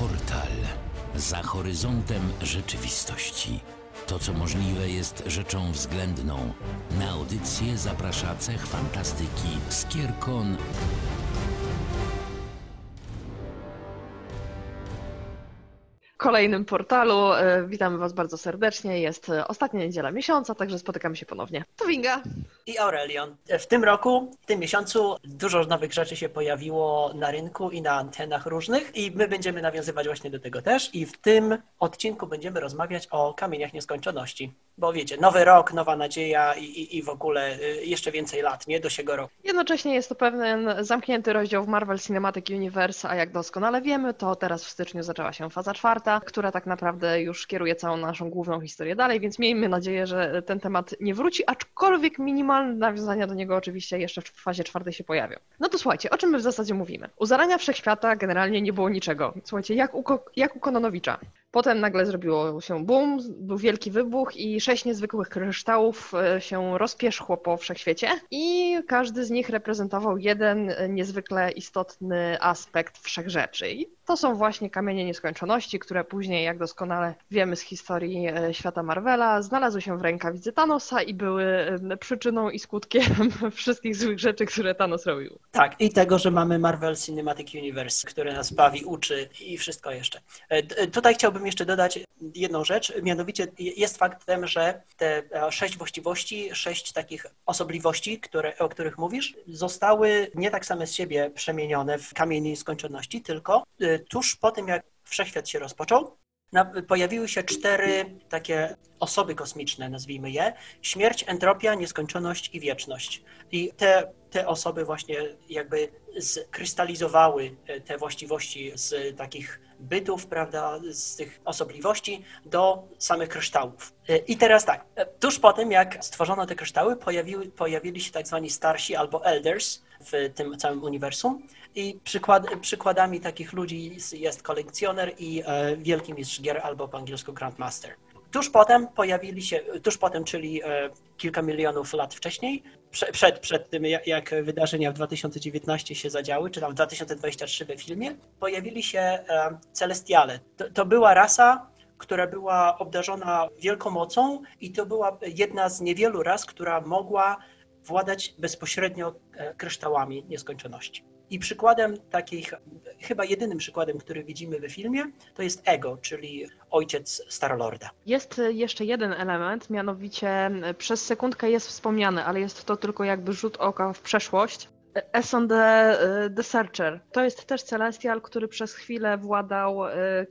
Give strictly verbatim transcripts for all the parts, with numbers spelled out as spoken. Portal. Za horyzontem rzeczywistości. To, co możliwe, jest rzeczą względną. Na audycję zaprasza cech fantastyki Skierkon. W kolejnym portalu witamy Was bardzo serdecznie. Jest ostatnia niedziela miesiąca, także spotykamy się ponownie. To Vinga i Aurelion. W tym roku, w tym miesiącu dużo nowych rzeczy się pojawiło na rynku i na antenach różnych i my będziemy nawiązywać właśnie do tego też i w tym odcinku będziemy rozmawiać o Kamieniach Nieskończoności. Bo wiecie, nowy rok, nowa nadzieja i, i, i w ogóle jeszcze więcej lat, nie? Do siego roku. Jednocześnie jest to pewien zamknięty rozdział w Marvel Cinematic Universe, a jak doskonale wiemy, to teraz w styczniu zaczęła się faza czwarta, która tak naprawdę już kieruje całą naszą główną historię dalej, więc miejmy nadzieję, że ten temat nie wróci, aczkolwiek minimalne nawiązania do niego oczywiście jeszcze w fazie czwartej się pojawią. No to słuchajcie, o czym my w zasadzie mówimy? U zarania wszechświata generalnie nie było niczego. Słuchajcie, jak u, jak u Kononowicza. Potem nagle zrobiło się boom, był wielki wybuch i sześć niezwykłych kryształów się rozpierzchło po wszechświecie i każdy z nich reprezentował jeden niezwykle istotny aspekt wszechrzeczy. I to są właśnie Kamienie Nieskończoności, które później, jak doskonale wiemy z historii świata Marvela, znalazły się w rękawicy Thanosa i były przyczyną i skutkiem wszystkich złych rzeczy, które Thanos robił. Tak, i tego, że mamy Marvel Cinematic Universe, które nas bawi, uczy i wszystko jeszcze. Tutaj chciałbym jeszcze dodać jedną rzecz, mianowicie jest faktem, że te sześć właściwości, sześć takich osobliwości, które, o których mówisz, zostały nie tak same z siebie przemienione w Kamienie Nieskończoności, tylko tuż po tym, jak wszechświat się rozpoczął, pojawiły się cztery takie osoby kosmiczne, nazwijmy je, śmierć, entropia, nieskończoność i wieczność. I te, te osoby właśnie jakby skrystalizowały te właściwości z takich bytów, prawda, z tych osobliwości do samych kryształów. I teraz tak, tuż po tym, jak stworzono te kryształy, pojawiły, pojawili się tak zwani starsi albo elders w tym całym uniwersum i przykład, przykładami takich ludzi jest kolekcjoner i e, wielki mistrz gier albo po angielsku Grandmaster. Tuż potem pojawili się, tuż potem, czyli e, kilka milionów lat wcześniej, prze, przed, przed tym jak, jak wydarzenia w dwa tysiące dziewiętnastym się zadziały, czy tam w dwa tysiące dwudziestym trzecim we filmie, pojawili się e, Celestiale. To, to była rasa, która była obdarzona wielką mocą i to była jedna z niewielu ras, która mogła władać bezpośrednio kryształami nieskończoności. I przykładem takich, chyba jedynym przykładem, który widzimy we filmie, to jest Ego, czyli ojciec Star-Lorda. Jest jeszcze jeden element, mianowicie przez sekundkę jest wspomniany, ale jest to tylko jakby rzut oka w przeszłość. S on the, the Searcher. To jest też Celestial, który przez chwilę władał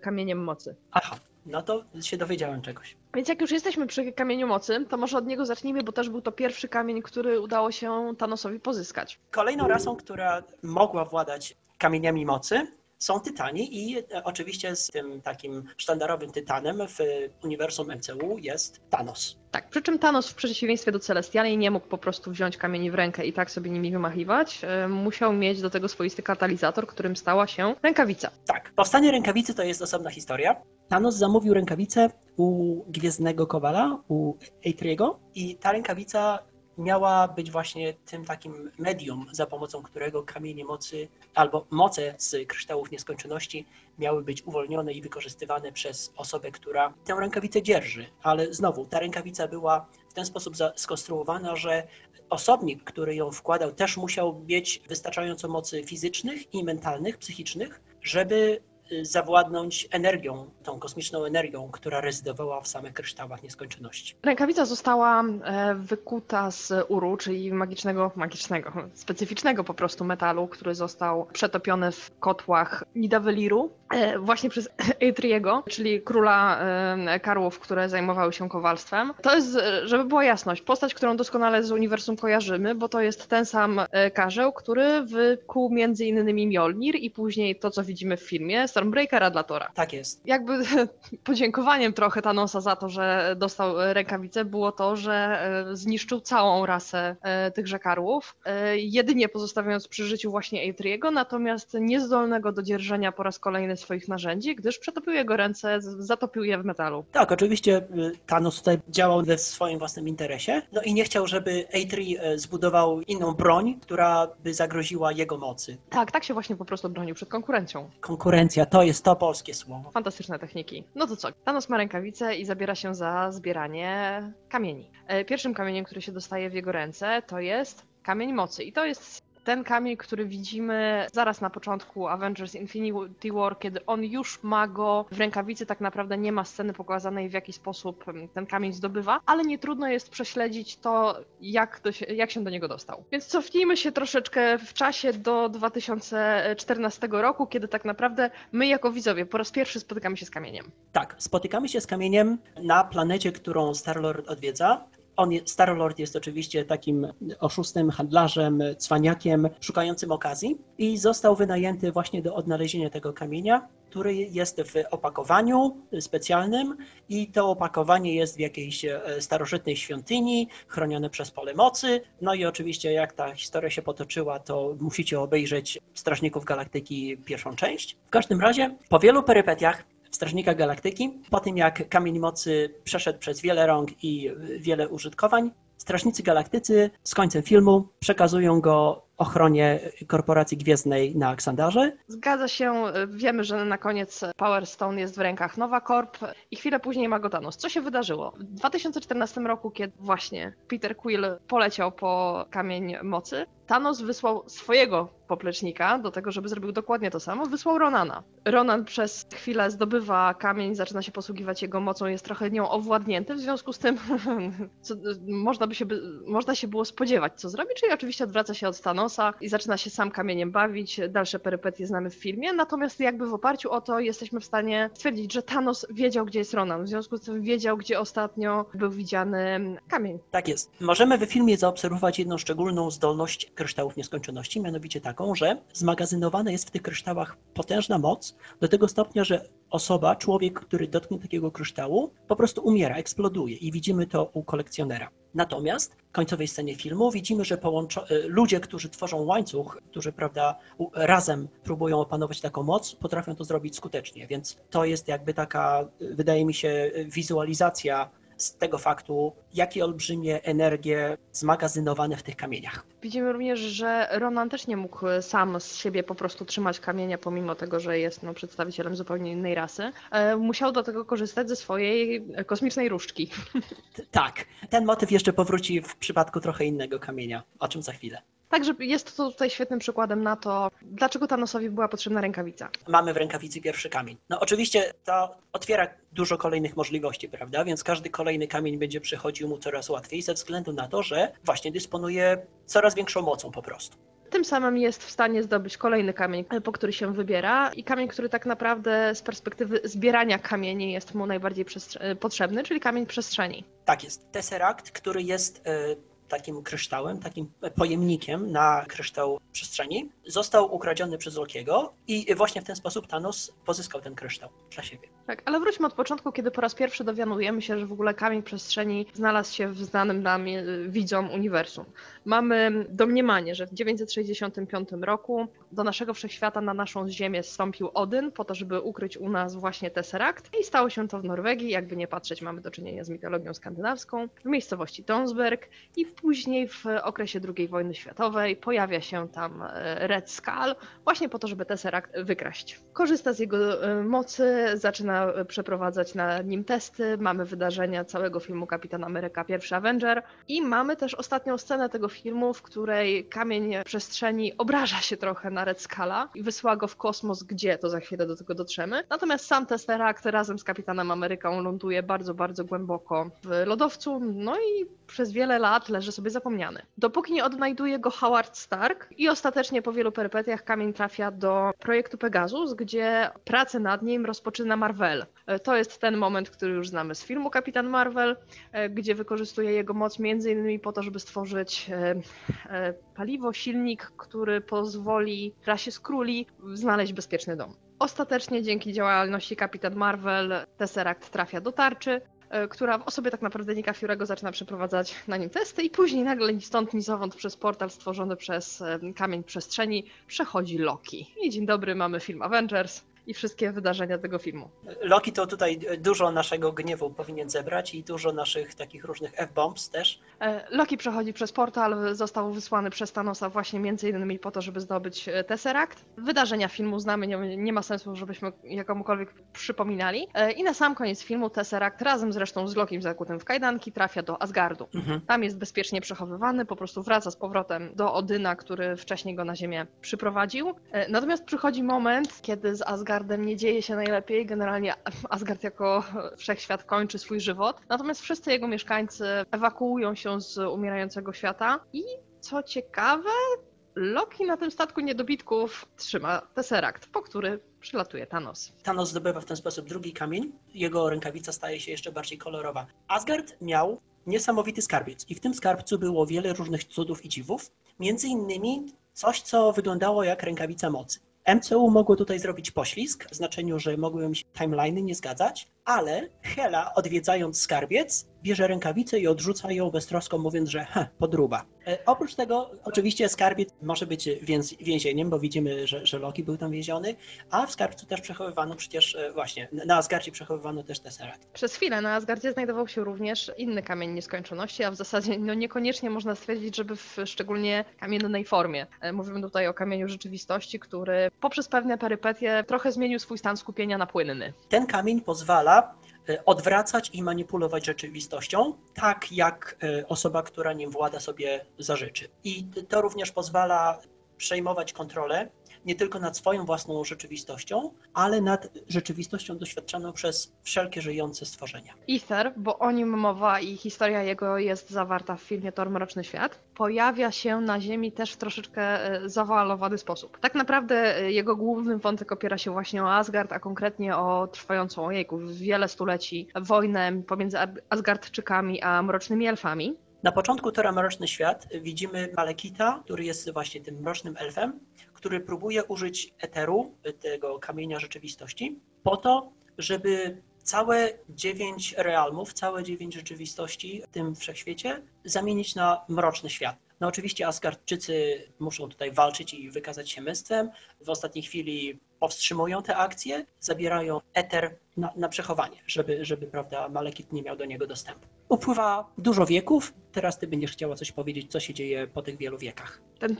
Kamieniem Mocy. Aha. No to się dowiedziałem czegoś. Więc jak już jesteśmy przy Kamieniu Mocy, to może od niego zacznijmy, bo też był to pierwszy kamień, który udało się Thanosowi pozyskać. Kolejną rasą, która mogła władać Kamieniami Mocy, są Tytani i oczywiście z tym takim sztandarowym Tytanem w uniwersum M C U jest Thanos. Tak, przy czym Thanos w przeciwieństwie do Celestiali nie mógł po prostu wziąć kamieni w rękę i tak sobie nimi wymachiwać. Musiał mieć do tego swoisty katalizator, którym stała się rękawica. Tak, powstanie rękawicy to jest osobna historia. Thanos zamówił rękawicę u Gwiezdnego Kowala, u Eitriego i ta rękawica miała być właśnie tym takim medium, za pomocą którego kamienie mocy albo moce z kryształów nieskończoności miały być uwolnione i wykorzystywane przez osobę, która tę rękawicę dzierży. Ale znowu, ta rękawica była w ten sposób skonstruowana, że osobnik, który ją wkładał, też musiał mieć wystarczająco mocy fizycznych i mentalnych, psychicznych, żeby zawładnąć energią, tą kosmiczną energią, która rezydowała w samych kryształach nieskończoności. Rękawica została wykuta z uru, czyli magicznego, magicznego, specyficznego po prostu metalu, który został przetopiony w kotłach Nidavelliru właśnie przez Eitriego, czyli króla karłów, które zajmowały się kowalstwem. To jest, żeby była jasność, postać, którą doskonale z uniwersum kojarzymy, bo to jest ten sam karzeł, który wykuł między innymi Mjolnir i później to, co widzimy w filmie, Stormbreakera dla Thora. Tak jest. Jakby podziękowaniem trochę Thanosa za to, że dostał rękawicę, było to, że zniszczył całą rasę tychże karłów, jedynie pozostawiając przy życiu właśnie Eitriego, natomiast niezdolnego do dzierżenia po raz kolejny swoich narzędzi, gdyż przetopił jego ręce, zatopił je w metalu. Tak, oczywiście Thanos tutaj działał we swoim własnym interesie, no i nie chciał, żeby Eitri zbudował inną broń, która by zagroziła jego mocy. Tak, tak się właśnie po prostu bronił przed konkurencją. Konkurencja, to jest to polskie słowo. Fantastyczne techniki. No to co, Thanos ma rękawice i zabiera się za zbieranie kamieni. Pierwszym kamieniem, który się dostaje w jego ręce, to jest kamień mocy i to jest ten kamień, który widzimy zaraz na początku Avengers Infinity War, kiedy on już ma go w rękawicy, tak naprawdę nie ma sceny pokazanej, w jaki sposób ten kamień zdobywa, ale nie trudno jest prześledzić to, jak, to się, jak się do niego dostał. Więc cofnijmy się troszeczkę w czasie do dwa tysiące czternastego roku, kiedy tak naprawdę my jako widzowie po raz pierwszy spotykamy się z kamieniem. Tak, spotykamy się z kamieniem na planecie, którą Star-Lord odwiedza. On, Star-Lord jest oczywiście takim oszustem, handlarzem, cwaniakiem, szukającym okazji i został wynajęty właśnie do odnalezienia tego kamienia, który jest w opakowaniu specjalnym i to opakowanie jest w jakiejś starożytnej świątyni, chronione przez pole mocy. No i oczywiście jak ta historia się potoczyła, to musicie obejrzeć Strażników Galaktyki pierwszą część. W każdym razie po wielu perypetiach w Strażnikach Galaktyki, po tym jak kamień mocy przeszedł przez wiele rąk i wiele użytkowań, Strażnicy Galaktycy z końcem filmu przekazują go ochronie Korporacji Gwiezdnej na Aksandarze. Zgadza się, wiemy, że na koniec Power Stone jest w rękach Nova Corp i chwilę później ma go Thanos. Co się wydarzyło? W dwa tysiące czternastego roku, kiedy właśnie Peter Quill poleciał po kamień mocy, Thanos wysłał swojego poplecznika do tego, żeby zrobił dokładnie to samo, wysłał Ronana. Ronan przez chwilę zdobywa kamień, zaczyna się posługiwać jego mocą, jest trochę nią owładnięty, w związku z tym co, można by się, można się było spodziewać, co zrobi, czyli oczywiście odwraca się od Thanos i zaczyna się sam kamieniem bawić, dalsze perypetie znamy w filmie, natomiast jakby w oparciu o to jesteśmy w stanie stwierdzić, że Thanos wiedział, gdzie jest Ronan, w związku z tym wiedział, gdzie ostatnio był widziany kamień. Tak jest. Możemy w filmie zaobserwować jedną szczególną zdolność kryształów nieskończoności, mianowicie taką, że zmagazynowana jest w tych kryształach potężna moc do tego stopnia, że osoba, człowiek, który dotknie takiego kryształu, po prostu umiera, eksploduje i widzimy to u kolekcjonera. Natomiast w końcowej scenie filmu widzimy, że połączo- ludzie, którzy tworzą łańcuch, którzy prawda, razem próbują opanować taką moc, potrafią to zrobić skutecznie, więc to jest jakby taka, wydaje mi się, wizualizacja z tego faktu, jakie olbrzymie energie zmagazynowane w tych kamieniach. Widzimy również, że Ronan też nie mógł sam z siebie po prostu trzymać kamienia, pomimo tego, że jest no, przedstawicielem zupełnie innej rasy. Musiał do tego korzystać ze swojej kosmicznej różdżki. Tak, ten motyw jeszcze powróci w przypadku trochę innego kamienia, o czym za chwilę. Także jest to tutaj świetnym przykładem na to, dlaczego Thanosowi była potrzebna rękawica. Mamy w rękawicy pierwszy kamień. No oczywiście to otwiera dużo kolejnych możliwości, prawda? Więc każdy kolejny kamień będzie przychodził mu coraz łatwiej ze względu na to, że właśnie dysponuje coraz większą mocą po prostu. Tym samym jest w stanie zdobyć kolejny kamień, po który się wybiera i kamień, który tak naprawdę z perspektywy zbierania kamieni jest mu najbardziej przestrze- potrzebny, czyli kamień przestrzeni. Tak jest. Tesseract, który jest... Yy... takim kryształem, takim pojemnikiem na kryształ przestrzeni, został ukradziony przez Lokiego i właśnie w ten sposób Thanos pozyskał ten kryształ dla siebie. Tak, ale wróćmy od początku, kiedy po raz pierwszy dowiadujemy się, że w ogóle kamień przestrzeni znalazł się w znanym nam widzom uniwersum. Mamy domniemanie, że w dziewięćset sześćdziesiątym piątym roku do naszego wszechświata, na naszą ziemię zstąpił Odyn po to, żeby ukryć u nas właśnie Tesseract i stało się to w Norwegii, jakby nie patrzeć, mamy do czynienia z mitologią skandynawską, w miejscowości Tonsberg i w później w okresie drugiej wojny światowej pojawia się tam Red Skull właśnie po to, żeby Tesseract wykraść. Korzysta z jego mocy, zaczyna przeprowadzać na nim testy, mamy wydarzenia całego filmu Kapitan Ameryka pierwszy Avenger i mamy też ostatnią scenę tego filmu, w której kamień przestrzeni obraża się trochę na Red Skulla i wysyła go w kosmos, gdzie to za chwilę do tego dotrzemy. Natomiast sam Tesseract razem z Kapitanem Ameryką ląduje bardzo, bardzo głęboko w lodowcu, no i przez wiele lat leży sobie zapomniany. Dopóki nie odnajduje go Howard Stark i ostatecznie po wielu perypetiach kamień trafia do projektu Pegasus, gdzie pracę nad nim rozpoczyna Marvel. To jest ten moment, który już znamy z filmu Kapitan Marvel, gdzie wykorzystuje jego moc między innymi po to, żeby stworzyć paliwo, silnik, który pozwoli rasie Skrulli znaleźć bezpieczny dom. Ostatecznie dzięki działalności Kapitan Marvel Tesseract trafia do tarczy, która w osobie tak naprawdę Nicka Fury'ego zaczyna przeprowadzać na nim testy i później nagle ni stąd, ni zowąd przez portal stworzony przez kamień przestrzeni przechodzi Loki. I dzień dobry, mamy film Avengers i wszystkie wydarzenia tego filmu. Loki to tutaj dużo naszego gniewu powinien zebrać i dużo naszych takich różnych F-bombs też. Loki przechodzi przez portal, został wysłany przez Thanosa właśnie między innymi po to, żeby zdobyć Tesseract. Wydarzenia filmu znamy, nie, nie ma sensu, żebyśmy jakomukolwiek przypominali. I na sam koniec filmu Tesseract razem zresztą z Lokim zakutym w kajdanki trafia do Asgardu. Mhm. Tam jest bezpiecznie przechowywany, po prostu wraca z powrotem do Odyna, który wcześniej go na ziemię przyprowadził. Natomiast przychodzi moment, kiedy z Asgardem nie dzieje się najlepiej. Generalnie Asgard jako wszechświat kończy swój żywot. Natomiast wszyscy jego mieszkańcy ewakuują się z umierającego świata i co ciekawe, Loki na tym statku niedobitków trzyma Tesseract, po który przylatuje Thanos. Thanos zdobywa w ten sposób drugi kamień, jego rękawica staje się jeszcze bardziej kolorowa. Asgard miał niesamowity skarbiec i w tym skarbcu było wiele różnych cudów i dziwów, między innymi coś, co wyglądało jak rękawica mocy. M C U mogło tutaj zrobić poślizg, w znaczeniu, że mogły mi się timeline'y nie zgadzać, ale Hela, odwiedzając skarbiec, bierze rękawicę i odrzuca ją beztroską, mówiąc, że he, podruba. E, oprócz tego oczywiście skarbiec może być więz- więzieniem, bo widzimy, że, że Loki był tam więziony, a w skarbcu też przechowywano przecież, e, właśnie, na Asgardzie przechowywano też Tesseract. Przez chwilę na Asgardzie znajdował się również inny kamień nieskończoności, a w zasadzie no, niekoniecznie można stwierdzić, żeby w szczególnie kamiennej formie. E, mówimy tutaj o kamieniu rzeczywistości, który poprzez pewne perypetie trochę zmienił swój stan skupienia na płynny. Ten kamień pozwala odwracać i manipulować rzeczywistością, tak jak osoba, która nim włada, sobie zażyczy. I to również pozwala przejmować kontrolę nie tylko nad swoją własną rzeczywistością, ale nad rzeczywistością doświadczaną przez wszelkie żyjące stworzenia. Ether, bo o nim mowa i historia jego jest zawarta w filmie Thor Mroczny Świat, pojawia się na Ziemi też w troszeczkę zawoalowany sposób. Tak naprawdę jego główny wątek opiera się właśnie o Asgard, a konkretnie o trwającą, ojejku, wiele stuleci wojnę pomiędzy Asgardczykami a Mrocznymi Elfami. Na początku Tora Mroczny Świat widzimy Malekitha, który jest właśnie tym mrocznym elfem, który próbuje użyć eteru, tego kamienia rzeczywistości, po to, żeby całe dziewięć realmów, całe dziewięć rzeczywistości w tym wszechświecie zamienić na mroczny świat. No oczywiście Asgardczycy muszą tutaj walczyć i wykazać się męstwem. W ostatniej chwili powstrzymują te akcje, zabierają eter na, na przechowanie, żeby, żeby prawda, Malekith nie miał do niego dostępu. Upływa dużo wieków, teraz ty będziesz chciała coś powiedzieć, co się dzieje po tych wielu wiekach. Ten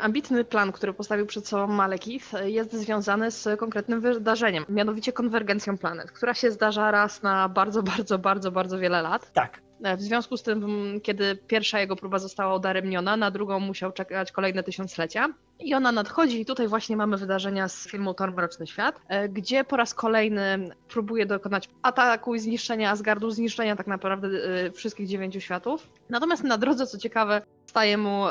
ambitny plan, który postawił przed sobą Malekith, jest związany z konkretnym wydarzeniem, mianowicie konwergencją planet, która się zdarza raz na bardzo, bardzo, bardzo, bardzo wiele lat. Tak. W związku z tym, kiedy pierwsza jego próba została udaremniona, na drugą musiał czekać kolejne tysiąclecia. I ona nadchodzi i tutaj właśnie mamy wydarzenia z filmu Thor Mroczny Świat, gdzie po raz kolejny próbuje dokonać ataku i zniszczenia Asgardu, zniszczenia tak naprawdę wszystkich dziewięciu światów. Natomiast na drodze, co ciekawe, staje mu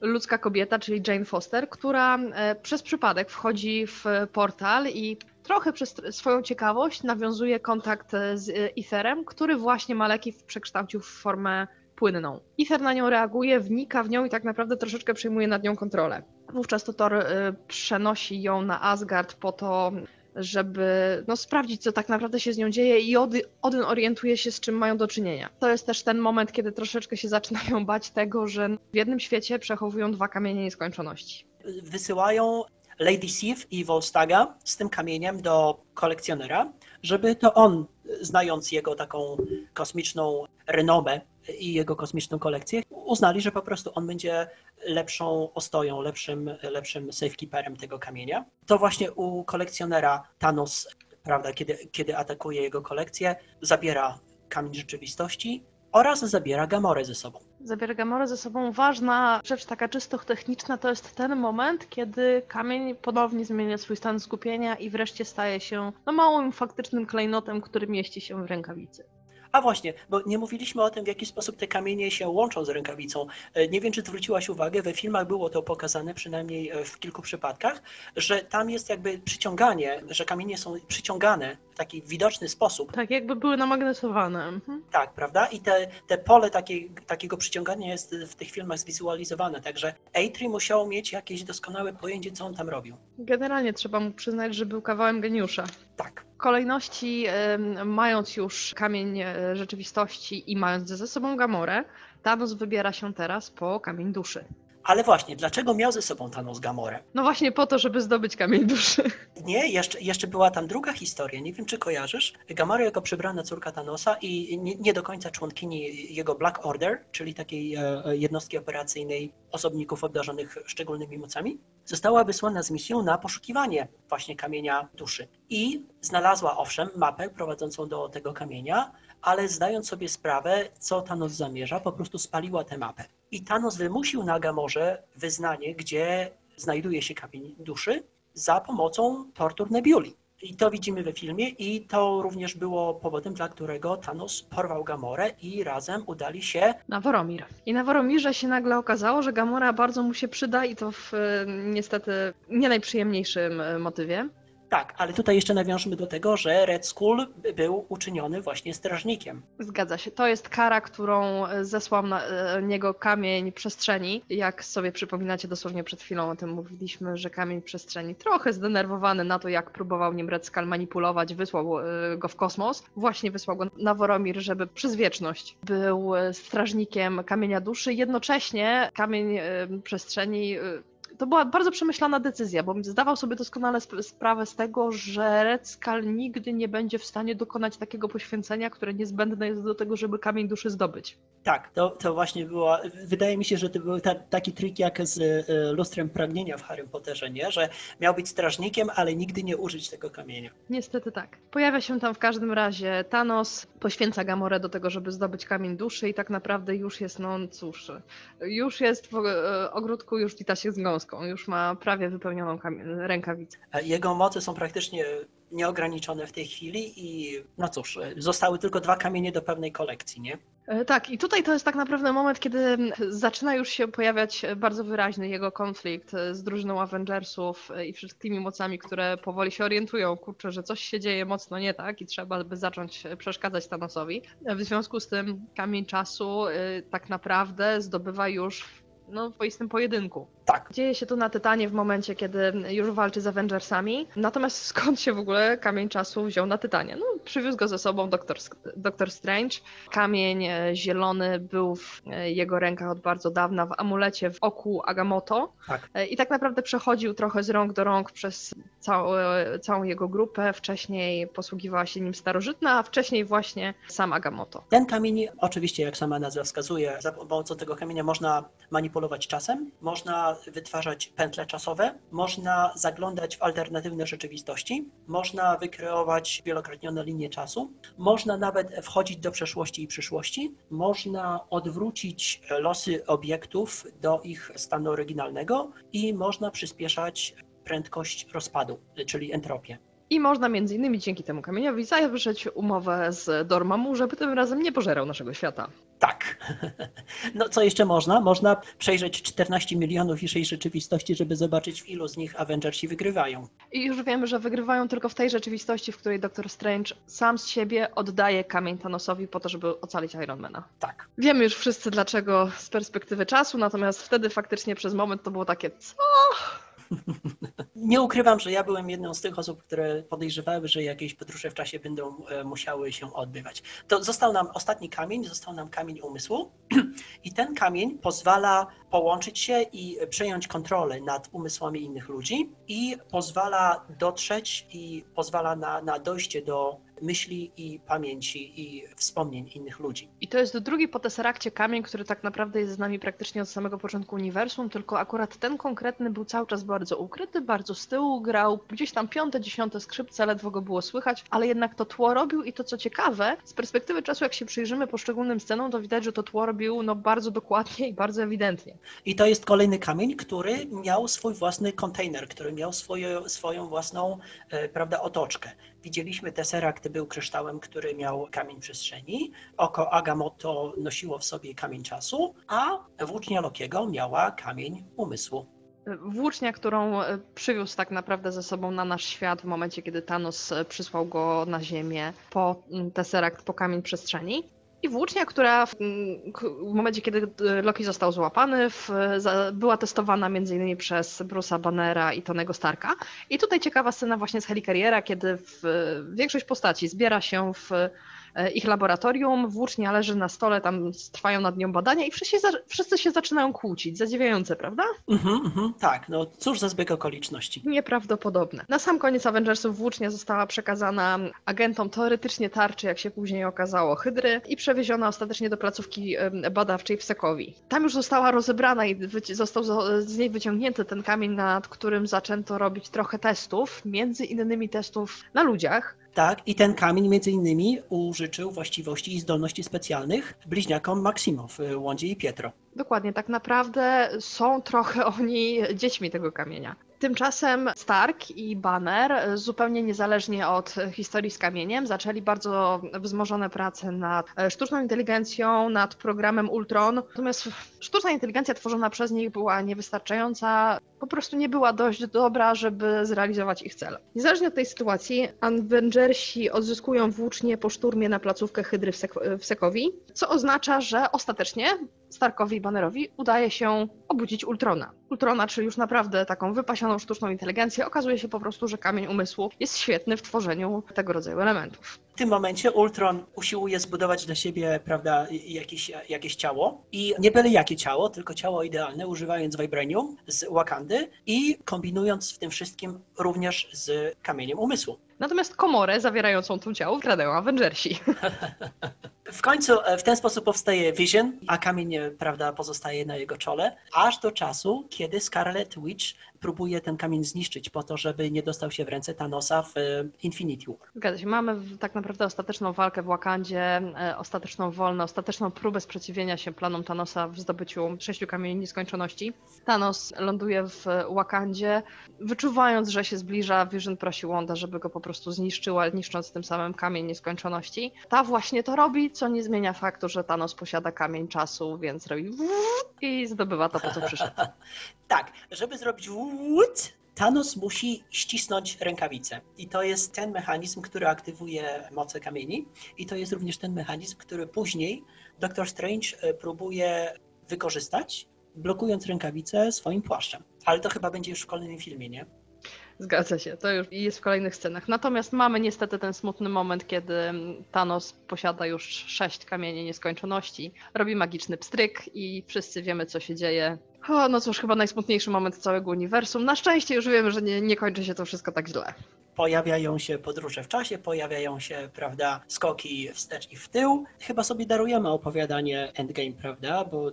ludzka kobieta, czyli Jane Foster, która przez przypadek wchodzi w portal i trochę przez swoją ciekawość nawiązuje kontakt z Etherem, który właśnie Malekith przekształcił w formę płynną. Ether na nią reaguje, wnika w nią i tak naprawdę troszeczkę przejmuje nad nią kontrolę. Wówczas to Thor przenosi ją na Asgard po to, żeby no, sprawdzić, co tak naprawdę się z nią dzieje i Ody, Odyn orientuje się, z czym mają do czynienia. To jest też ten moment, kiedy troszeczkę się zaczynają bać tego, że w jednym świecie przechowują dwa kamienie nieskończoności. Wysyłają Lady Sif i Volstaga z tym kamieniem do kolekcjonera, żeby to on, znając jego taką kosmiczną renomę i jego kosmiczną kolekcję, uznali, że po prostu on będzie lepszą ostoją, lepszym, lepszym safekeeperem tego kamienia. To właśnie u kolekcjonera Thanos, prawda, kiedy, kiedy atakuje jego kolekcję, zabiera kamień rzeczywistości oraz zabiera Gamorę ze sobą. Zabiera Gamorę ze sobą. Ważna rzecz taka czysto techniczna to jest ten moment, kiedy kamień ponownie zmienia swój stan skupienia i wreszcie staje się no, małym faktycznym klejnotem, który mieści się w rękawicy. A właśnie, bo nie mówiliśmy o tym, w jaki sposób te kamienie się łączą z rękawicą. Nie wiem, czy zwróciłaś uwagę, we filmach było to pokazane, przynajmniej w kilku przypadkach, że tam jest jakby przyciąganie, że kamienie są przyciągane w taki widoczny sposób. Tak, jakby były namagnesowane. Mhm. Tak, prawda? I te, te pole takiej, takiego przyciągania jest w tych filmach zwizualizowane, także Eitri musiał mieć jakieś doskonałe pojęcie, co on tam robił. Generalnie trzeba mu przyznać, że był kawałem geniusza. Tak. W kolejności, mając już kamień rzeczywistości i mając ze sobą Gamorę, Thanos wybiera się teraz po kamień duszy. Ale właśnie, dlaczego miał ze sobą Thanos Gamorę? No właśnie po to, żeby zdobyć kamień duszy. Nie, jeszcze, jeszcze była tam druga historia, nie wiem czy kojarzysz. Gamora jako przybrana córka Thanosa i nie, nie do końca członkini jego Black Order, czyli takiej e, jednostki operacyjnej osobników obdarzonych szczególnymi mocami, została wysłana z misją na poszukiwanie właśnie kamienia duszy. I znalazła owszem mapę prowadzącą do tego kamienia, ale zdając sobie sprawę, co Thanos zamierza, po prostu spaliła tę mapę. I Thanos wymusił na Gamorze wyznanie, gdzie znajduje się kamień duszy za pomocą tortur Nebuli. I to widzimy we filmie i to również było powodem, dla którego Thanos porwał Gamorę i razem udali się na Vormir. I na Vormirze się nagle okazało, że Gamora bardzo mu się przyda i to w niestety nie najprzyjemniejszym motywie. Tak, ale tutaj jeszcze nawiążmy do tego, że Red Skull był uczyniony właśnie strażnikiem. Zgadza się. To jest kara, którą zesłał na niego kamień przestrzeni. Jak sobie przypominacie, dosłownie przed chwilą o tym mówiliśmy, że kamień przestrzeni trochę zdenerwowany na to, jak próbował nim Red Skull manipulować, wysłał go w kosmos. Właśnie wysłał go na Vormir, żeby przez wieczność był strażnikiem kamienia duszy. Jednocześnie kamień przestrzeni... To była bardzo przemyślana decyzja, bo zdawał sobie doskonale sp- sprawę z tego, że Red Skull nigdy nie będzie w stanie dokonać takiego poświęcenia, które niezbędne jest do tego, żeby kamień duszy zdobyć. Tak, to, to właśnie była, wydaje mi się, że to był ta, taki trik jak z y, lustrem pragnienia w Harrym Potterze, nie? Że miał być strażnikiem, ale nigdy nie użyć tego kamienia. Niestety tak. Pojawia się tam w każdym razie Thanos, poświęca Gamorę do tego, żeby zdobyć kamień duszy i tak naprawdę już jest, no cóż, już jest w ogródku, już wita się z gąską. On już ma prawie wypełnioną rękawicę. Jego moce są praktycznie nieograniczone w tej chwili i no cóż, zostały tylko dwa kamienie do pewnej kolekcji, nie? Tak, i tutaj to jest tak naprawdę moment, kiedy zaczyna już się pojawiać bardzo wyraźny jego konflikt z drużyną Avengersów i wszystkimi mocami, które powoli się orientują, kurczę, że coś się dzieje mocno nie tak i trzeba by zacząć przeszkadzać Thanosowi. W związku z tym kamień czasu tak naprawdę zdobywa już no, w swoistym pojedynku. Tak. Dzieje się to na Tytanie w momencie, kiedy już walczy z Avengersami. Natomiast skąd się w ogóle kamień czasu wziął na Tytanie? No, przywiózł go ze sobą Doktor, Doktor Strange. Kamień zielony był w jego rękach od bardzo dawna, w amulecie w oku Agamotto. Tak. I tak naprawdę przechodził trochę z rąk do rąk przez całą, całą jego grupę. Wcześniej posługiwała się nim starożytna, a wcześniej właśnie sam Agamotto. Ten kamień, oczywiście jak sama nazwa wskazuje, za pomocą tego kamienia można manipulować czasem, można wytwarzać pętle czasowe, można zaglądać w alternatywne rzeczywistości, można wykreować wielokrotnione linie czasu, można nawet wchodzić do przeszłości i przyszłości, można odwrócić losy obiektów do ich stanu oryginalnego i można przyspieszać prędkość rozpadu, czyli entropię. I można między innymi dzięki temu kamieniowi zawrzeć umowę z Dormammu, żeby tym razem nie pożerał naszego świata. Tak. No co jeszcze można? Można przejrzeć czternaście milionów i sześć rzeczywistości, żeby zobaczyć, w ilu z nich Avengersi wygrywają. I już wiemy, że wygrywają tylko w tej rzeczywistości, w której Doktor Strange sam z siebie oddaje kamień Thanosowi po to, żeby ocalić Ironmana. Tak. Wiemy już wszyscy dlaczego z perspektywy czasu, natomiast wtedy faktycznie przez moment to było takie co? Nie ukrywam, że ja byłem jedną z tych osób, które podejrzewały, że jakieś podróże w czasie będą musiały się odbywać. To został nam ostatni kamień, został nam kamień umysłu i ten kamień pozwala połączyć się i przejąć kontrolę nad umysłami innych ludzi i pozwala dotrzeć i pozwala na, na dojście do myśli i pamięci i wspomnień innych ludzi. I to jest drugi po Tesseractie kamień, który tak naprawdę jest z nami praktycznie od samego początku uniwersum, tylko akurat ten konkretny był cały czas bardzo ukryty, bardzo z tyłu, grał gdzieś tam piąte, dziesiąte skrzypce, ledwo go było słychać, ale jednak to tło robił i to co ciekawe, z perspektywy czasu jak się przyjrzymy poszczególnym scenom, to widać, że to tło robił no bardzo dokładnie i bardzo ewidentnie. I to jest kolejny kamień, który miał swój własny kontejner, który miał swoje, swoją własną e, prawda, otoczkę. Widzieliśmy Tesseract był kryształem, który miał kamień przestrzeni, oko Agamotto nosiło w sobie kamień czasu, a włócznia Lokiego miała kamień umysłu. Włócznia, którą przywiózł tak naprawdę ze sobą na nasz świat w momencie, kiedy Thanos przysłał go na ziemię po Tesseract, po kamień przestrzeni. I włócznia, która w, w momencie, kiedy Loki został złapany, w, za, była testowana między innymi przez Bruce'a Bannera i Tony'ego Starka. I tutaj ciekawa scena właśnie z Helicarriera, kiedy w, większość postaci zbiera się w ich laboratorium, włócznia leży na stole, tam trwają nad nią badania i wszyscy, wszyscy się zaczynają kłócić. Zadziwiające, prawda? Mhm, mhm, tak, no cóż za zbieg okoliczności. Nieprawdopodobne. Na sam koniec Avengersów włócznia została przekazana agentom teoretycznie tarczy, jak się później okazało, Hydry i przewieziona ostatecznie do placówki badawczej w Sokowii. Tam już została rozebrana i wyci- został z niej wyciągnięty ten kamień, nad którym zaczęto robić trochę testów, między innymi testów na ludziach. Tak, i ten kamień między innymi użyczył właściwości i zdolności specjalnych bliźniakom Maksimów, Łądzie i Pietro. Dokładnie, tak naprawdę są trochę oni dziećmi tego kamienia. Tymczasem Stark i Banner, zupełnie niezależnie od historii z kamieniem, zaczęli bardzo wzmożone prace nad sztuczną inteligencją, nad programem Ultron. Natomiast sztuczna inteligencja tworzona przez nich była niewystarczająca, po prostu nie była dość dobra, żeby zrealizować ich cel. Niezależnie od tej sytuacji, Avengersi odzyskują włócznie po szturmie na placówkę Hydry w, Sek- w Sokowii, co oznacza, że ostatecznie Starkowi i Bannerowi udaje się obudzić Ultrona. Ultrona, czyli już naprawdę taką wypasioną sztuczną inteligencję, okazuje się po prostu, że kamień umysłu jest świetny w tworzeniu tego rodzaju elementów. W tym momencie Ultron usiłuje zbudować dla siebie, prawda, jakieś, jakieś ciało i nie byle jakie ciało, tylko ciało idealne, używając vibranium z Wakandy i kombinując w tym wszystkim również z kamieniem umysłu. Natomiast komorę zawierającą to ciało wkradają Avengersi. W końcu w ten sposób powstaje Vision, a kamień, prawda, pozostaje na jego czole, aż do czasu, kiedy Scarlet Witch próbuje ten kamień zniszczyć po to, żeby nie dostał się w ręce Thanosa w Infinity War. Zgadza się, mamy tak naprawdę ostateczną walkę w Wakandzie, ostateczną wolną, ostateczną próbę sprzeciwienia się planom Thanosa w zdobyciu sześciu kamieni nieskończoności. Thanos ląduje w Wakandzie, wyczuwając, że się zbliża, Vision prosi Wanda, żeby go po prostu zniszczyła, niszcząc tym samym kamień nieskończoności. Ta właśnie to robi, co nie zmienia faktu, że Thanos posiada kamień czasu, więc robi i zdobywa to, po co przyszedł. Tak, żeby zrobić what? Thanos musi ścisnąć rękawicę i to jest ten mechanizm, który aktywuje moce kamieni i to jest również ten mechanizm, który później Doctor Strange próbuje wykorzystać, blokując rękawicę swoim płaszczem. Ale to chyba będzie już w kolejnym filmie, nie? Zgadza się, to już jest w kolejnych scenach. Natomiast mamy niestety ten smutny moment, kiedy Thanos posiada już sześć kamieni nieskończoności, robi magiczny pstryk i wszyscy wiemy, co się dzieje. O, no cóż, chyba najsmutniejszy moment całego uniwersum. Na szczęście już wiemy, że nie, nie kończy się to wszystko tak źle. Pojawiają się podróże w czasie, pojawiają się, prawda, skoki wstecz i w tył. Chyba sobie darujemy opowiadanie Endgame, prawda, bo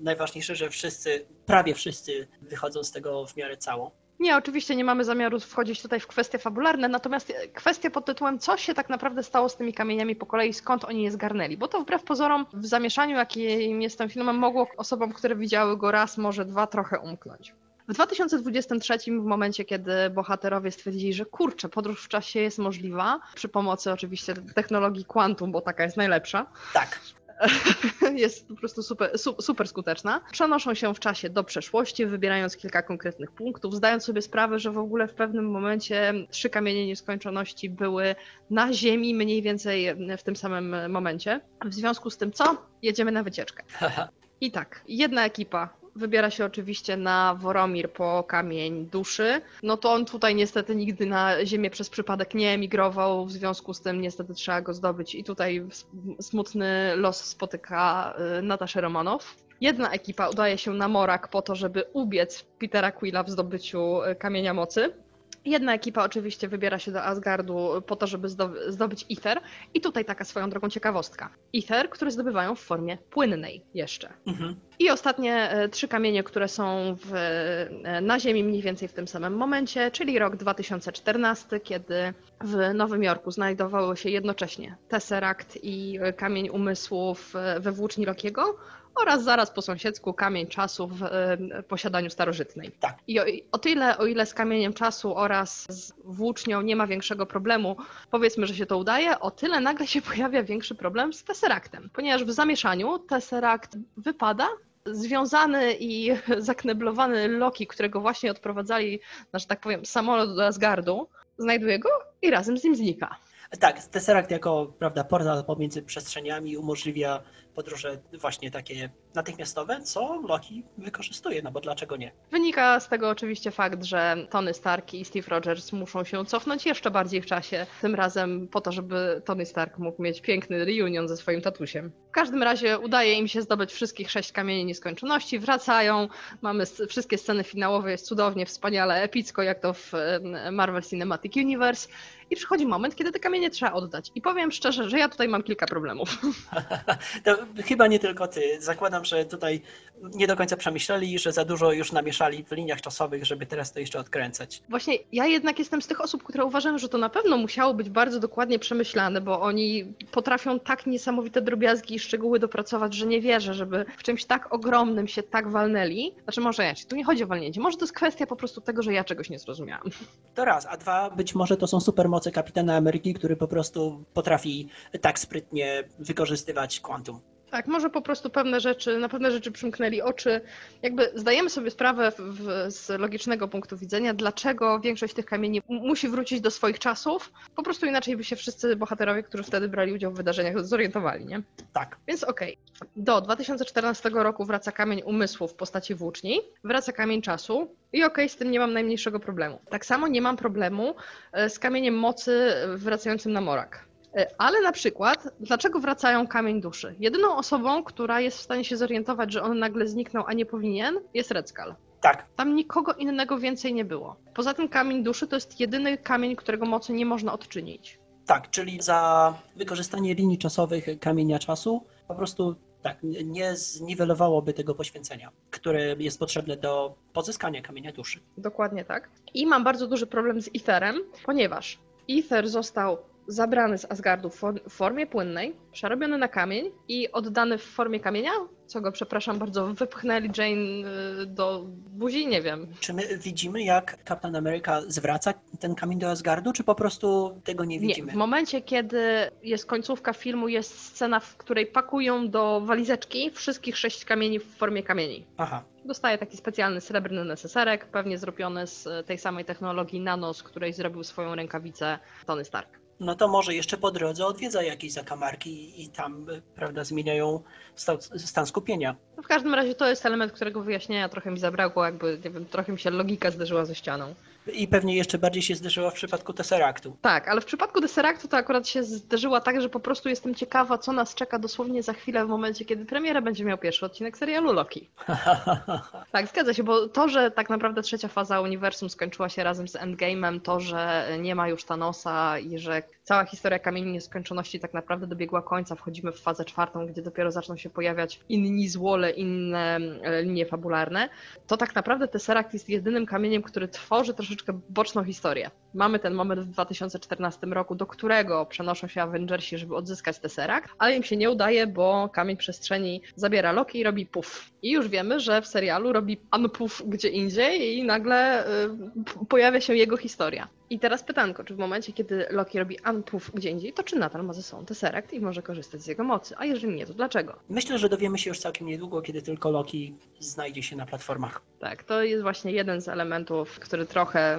najważniejsze, że wszyscy, prawie wszyscy wychodzą z tego w miarę cało. Nie, oczywiście nie mamy zamiaru wchodzić tutaj w kwestie fabularne, natomiast kwestie pod tytułem, co się tak naprawdę stało z tymi kamieniami po kolei, skąd oni je zgarnęli, bo to wbrew pozorom w zamieszaniu, jakim jest ten film, mogło osobom, które widziały go raz, może dwa, trochę umknąć. W dwa tysiące dwudziestym trzecim, w momencie, kiedy bohaterowie stwierdzili, że kurczę, podróż w czasie jest możliwa, przy pomocy oczywiście technologii kwantum, bo taka jest najlepsza. Tak. Jest po prostu super, super skuteczna. Przenoszą się w czasie do przeszłości, wybierając kilka konkretnych punktów, zdając sobie sprawę, że w ogóle w pewnym momencie trzy kamienie nieskończoności były na ziemi mniej więcej w tym samym momencie. W związku z tym co? Jedziemy na wycieczkę. I tak, jedna ekipa wybiera się oczywiście na Vormir po kamień duszy. No to on tutaj niestety nigdy na Ziemię przez przypadek nie emigrował, w związku z tym niestety trzeba go zdobyć i tutaj smutny los spotyka Nataszę Romanow. Jedna ekipa udaje się na Morak po to, żeby ubiec Petera Quilla w zdobyciu kamienia mocy. Jedna ekipa oczywiście wybiera się do Asgardu po to, żeby zdobyć Ether i tutaj taka swoją drogą ciekawostka. Ether, który zdobywają w formie płynnej jeszcze. Mhm. I ostatnie trzy kamienie, które są w, na Ziemi mniej więcej w tym samym momencie, czyli rok dwa tysiące czternasty, kiedy w Nowym Jorku znajdowały się jednocześnie Tesseract i kamień umysłów we włóczni Lokiego, oraz zaraz po sąsiedzku kamień czasu w posiadaniu starożytnej. Tak. I o, o tyle, o ile z kamieniem czasu oraz z włócznią nie ma większego problemu, powiedzmy, że się to udaje, o tyle nagle się pojawia większy problem z Tesseractem, ponieważ w zamieszaniu Tesseract wypada, związany i zakneblowany Loki, którego właśnie odprowadzali, że tak powiem, samolot do Asgardu, znajduje go i razem z nim znika. Tak, Tesseract jako, prawda, portal pomiędzy przestrzeniami umożliwia podróże właśnie takie natychmiastowe, co Loki wykorzystuje, no bo dlaczego nie? Wynika z tego oczywiście fakt, że Tony Stark i Steve Rogers muszą się cofnąć jeszcze bardziej w czasie, tym razem po to, żeby Tony Stark mógł mieć piękny reunion ze swoim tatusiem. W każdym razie udaje im się zdobyć wszystkich sześć kamieni nieskończoności, wracają, mamy wszystkie sceny finałowe, jest cudownie, wspaniale, epicko, jak to w Marvel Cinematic Universe. I przychodzi moment, kiedy te kamienie trzeba oddać. I powiem szczerze, że ja tutaj mam kilka problemów. To chyba nie tylko ty. Zakładam, że tutaj nie do końca przemyśleli, że za dużo już namieszali w liniach czasowych, żeby teraz to jeszcze odkręcać. Właśnie ja jednak jestem z tych osób, które uważają, że to na pewno musiało być bardzo dokładnie przemyślane, bo oni potrafią tak niesamowite drobiazgi i szczegóły dopracować, że nie wierzę, żeby w czymś tak ogromnym się tak walnęli. Znaczy może ja ci, tu nie chodzi o walnięcie. Może to jest kwestia po prostu tego, że ja czegoś nie zrozumiałam. To raz, a dwa, być może to są super moce Kapitana Ameryki, który po prostu potrafi tak sprytnie wykorzystywać kwantum. Tak, może po prostu pewne rzeczy, na pewne rzeczy przymknęli oczy. Jakby zdajemy sobie sprawę w, z logicznego punktu widzenia, dlaczego większość tych kamieni musi wrócić do swoich czasów. Po prostu inaczej by się wszyscy bohaterowie, którzy wtedy brali udział w wydarzeniach, zorientowali, nie? Tak. Więc okej. Okay. Do dwa tysiące czternastego roku wraca kamień umysłu w postaci włóczni, wraca kamień czasu i okej, okay, z tym nie mam najmniejszego problemu. Tak samo nie mam problemu z kamieniem mocy wracającym na Morak. Ale na przykład, dlaczego wracają kamień duszy? Jedyną osobą, która jest w stanie się zorientować, że on nagle zniknął, a nie powinien, jest Red Skull. Tak. Tam nikogo innego więcej nie było. Poza tym kamień duszy to jest jedyny kamień, którego mocy nie można odczynić. Tak, czyli za wykorzystanie linii czasowych kamienia czasu po prostu tak nie zniwelowałoby tego poświęcenia, które jest potrzebne do pozyskania kamienia duszy. Dokładnie tak. I mam bardzo duży problem z Etherem, ponieważ Ether został zabrany z Asgardu w formie płynnej, przerobiony na kamień i oddany w formie kamienia, co go, przepraszam bardzo, wypchnęli Jane do buzi, nie wiem. Czy my widzimy, jak Captain America zwraca ten kamień do Asgardu, czy po prostu tego nie widzimy? Nie. W momencie, kiedy jest końcówka filmu, jest scena, w której pakują do walizeczki wszystkich sześć kamieni w formie kamieni. Aha. Dostaje taki specjalny srebrny neseserek, pewnie zrobiony z tej samej technologii nano, z której zrobił swoją rękawicę Tony Stark. No to może jeszcze po drodze odwiedza jakieś zakamarki i tam, prawda, zmieniają stan skupienia. No w każdym razie to jest element, którego wyjaśnienia trochę mi zabrakło, jakby, nie wiem, trochę mi się logika zderzyła ze ścianą. I pewnie jeszcze bardziej się zderzyła w przypadku Tesseractu. Tak, ale w przypadku Tesseractu to akurat się zderzyła tak, że po prostu jestem ciekawa, co nas czeka dosłownie za chwilę w momencie, kiedy premiera będzie miał pierwszy odcinek serialu Loki. Tak, zgadza się, bo to, że tak naprawdę trzecia faza uniwersum skończyła się razem z Endgame'em, to, że nie ma już Thanosa i że cała historia Kamieni Nieskończoności tak naprawdę dobiegła końca, wchodzimy w fazę czwartą, gdzie dopiero zaczną się pojawiać inni złole, inne linie fabularne, to tak naprawdę Tesseract jest jedynym kamieniem, który tworzy troszeczkę boczną historię. Mamy ten moment w dwa tysiące czternastego roku, do którego przenoszą się Avengersi, żeby odzyskać Tesseract, ale im się nie udaje, bo Kamień Przestrzeni zabiera Loki i robi puf. I już wiemy, że w serialu robi unpuf gdzie indziej i nagle y, pojawia się jego historia. I teraz pytanko, czy w momencie, kiedy Loki robi unpuf gdzie indziej, to czy Nathan ma ze sobą Tesseract i może korzystać z jego mocy? A jeżeli nie, to dlaczego? Myślę, że dowiemy się już całkiem niedługo, kiedy tylko Loki znajdzie się na platformach. Tak, to jest właśnie jeden z elementów, który trochę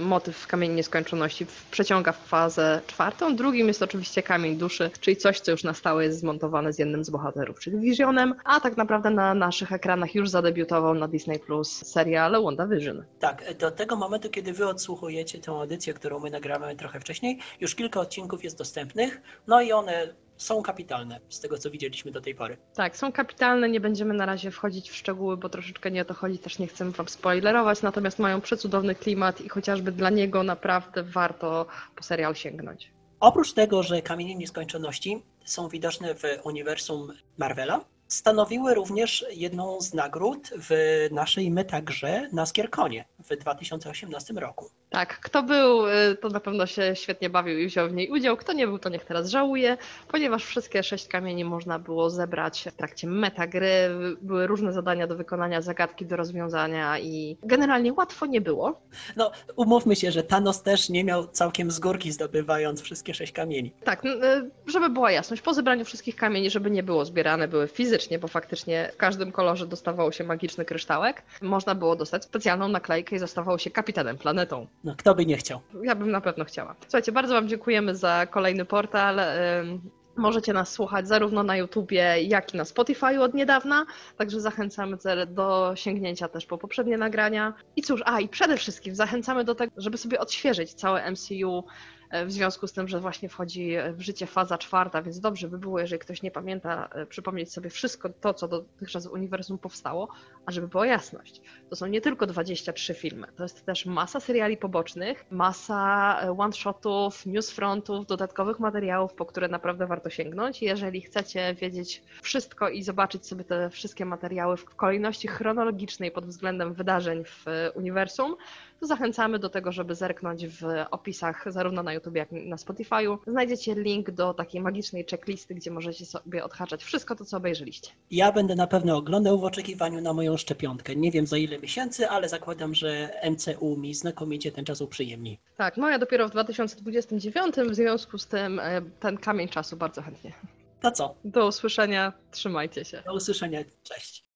motyw Kamieni Nieskończoności przeciąga w fazę czwartą. Drugim jest oczywiście Kamień Duszy, czyli coś, co już na stałe jest zmontowane z jednym z bohaterów, czyli Visionem, a tak naprawdę na naszych ekranach już zadebiutował na Disney Plus serial WandaVision. Tak, do tego momentu, kiedy wy odsłuchujecie tą audycję, którą my nagramy trochę wcześniej, już kilka odcinków jest dostępnych, no i one są kapitalne z tego, co widzieliśmy do tej pory. Tak, są kapitalne, nie będziemy na razie wchodzić w szczegóły, bo troszeczkę nie o to chodzi, też nie chcemy wam spoilerować, natomiast mają przecudowny klimat i chociażby dla niego naprawdę warto po serial sięgnąć. Oprócz tego, że Kamienie Nieskończoności są widoczne w uniwersum Marvela, stanowiły również jedną z nagród w naszej metagrze na Skierkonie w dwa tysiące osiemnastego roku. Tak, kto był, to na pewno się świetnie bawił i wziął w niej udział, kto nie był, to niech teraz żałuje, ponieważ wszystkie sześć kamieni można było zebrać w trakcie metagry, były różne zadania do wykonania, zagadki do rozwiązania i generalnie łatwo nie było. No, umówmy się, że Thanos też nie miał całkiem z górki, zdobywając wszystkie sześć kamieni. Tak, żeby była jasność, po zebraniu wszystkich kamieni, żeby nie było zbierane, były fizycznie, bo faktycznie w każdym kolorze dostawało się magiczny kryształek. Można było dostać specjalną naklejkę zostawał się kapitanem planetą. No, kto by nie chciał? Ja bym na pewno chciała. Słuchajcie, bardzo wam dziękujemy za kolejny portal. Możecie nas słuchać zarówno na YouTubie, jak i na Spotify od niedawna, także zachęcamy do sięgnięcia też po poprzednie nagrania. I cóż, a i przede wszystkim zachęcamy do tego, żeby sobie odświeżyć całe M C U w związku z tym, że właśnie wchodzi w życie faza czwarta, więc dobrze by było, jeżeli ktoś nie pamięta, przypomnieć sobie wszystko to, co dotychczas w uniwersum powstało, a żeby była jasność. To są nie tylko dwadzieścia trzy filmy, to jest też masa seriali pobocznych, masa one-shotów, newsfrontów, dodatkowych materiałów, po które naprawdę warto sięgnąć. Jeżeli chcecie wiedzieć wszystko i zobaczyć sobie te wszystkie materiały w kolejności chronologicznej pod względem wydarzeń w uniwersum, to zachęcamy do tego, żeby zerknąć w opisach zarówno na YouTube, jak i na Spotify'u. Znajdziecie link do takiej magicznej checklisty, gdzie możecie sobie odhaczać wszystko to, co obejrzeliście. Ja będę na pewno oglądał w oczekiwaniu na moją szczepionkę. Nie wiem za ile miesięcy, ale zakładam, że M C U mi znakomicie ten czas uprzyjemni. Tak, moja dopiero w dwa tysiące dwudziestym dziewiątym, w związku z tym ten kamień czasu bardzo chętnie. To co? Do usłyszenia, trzymajcie się. Do usłyszenia, cześć.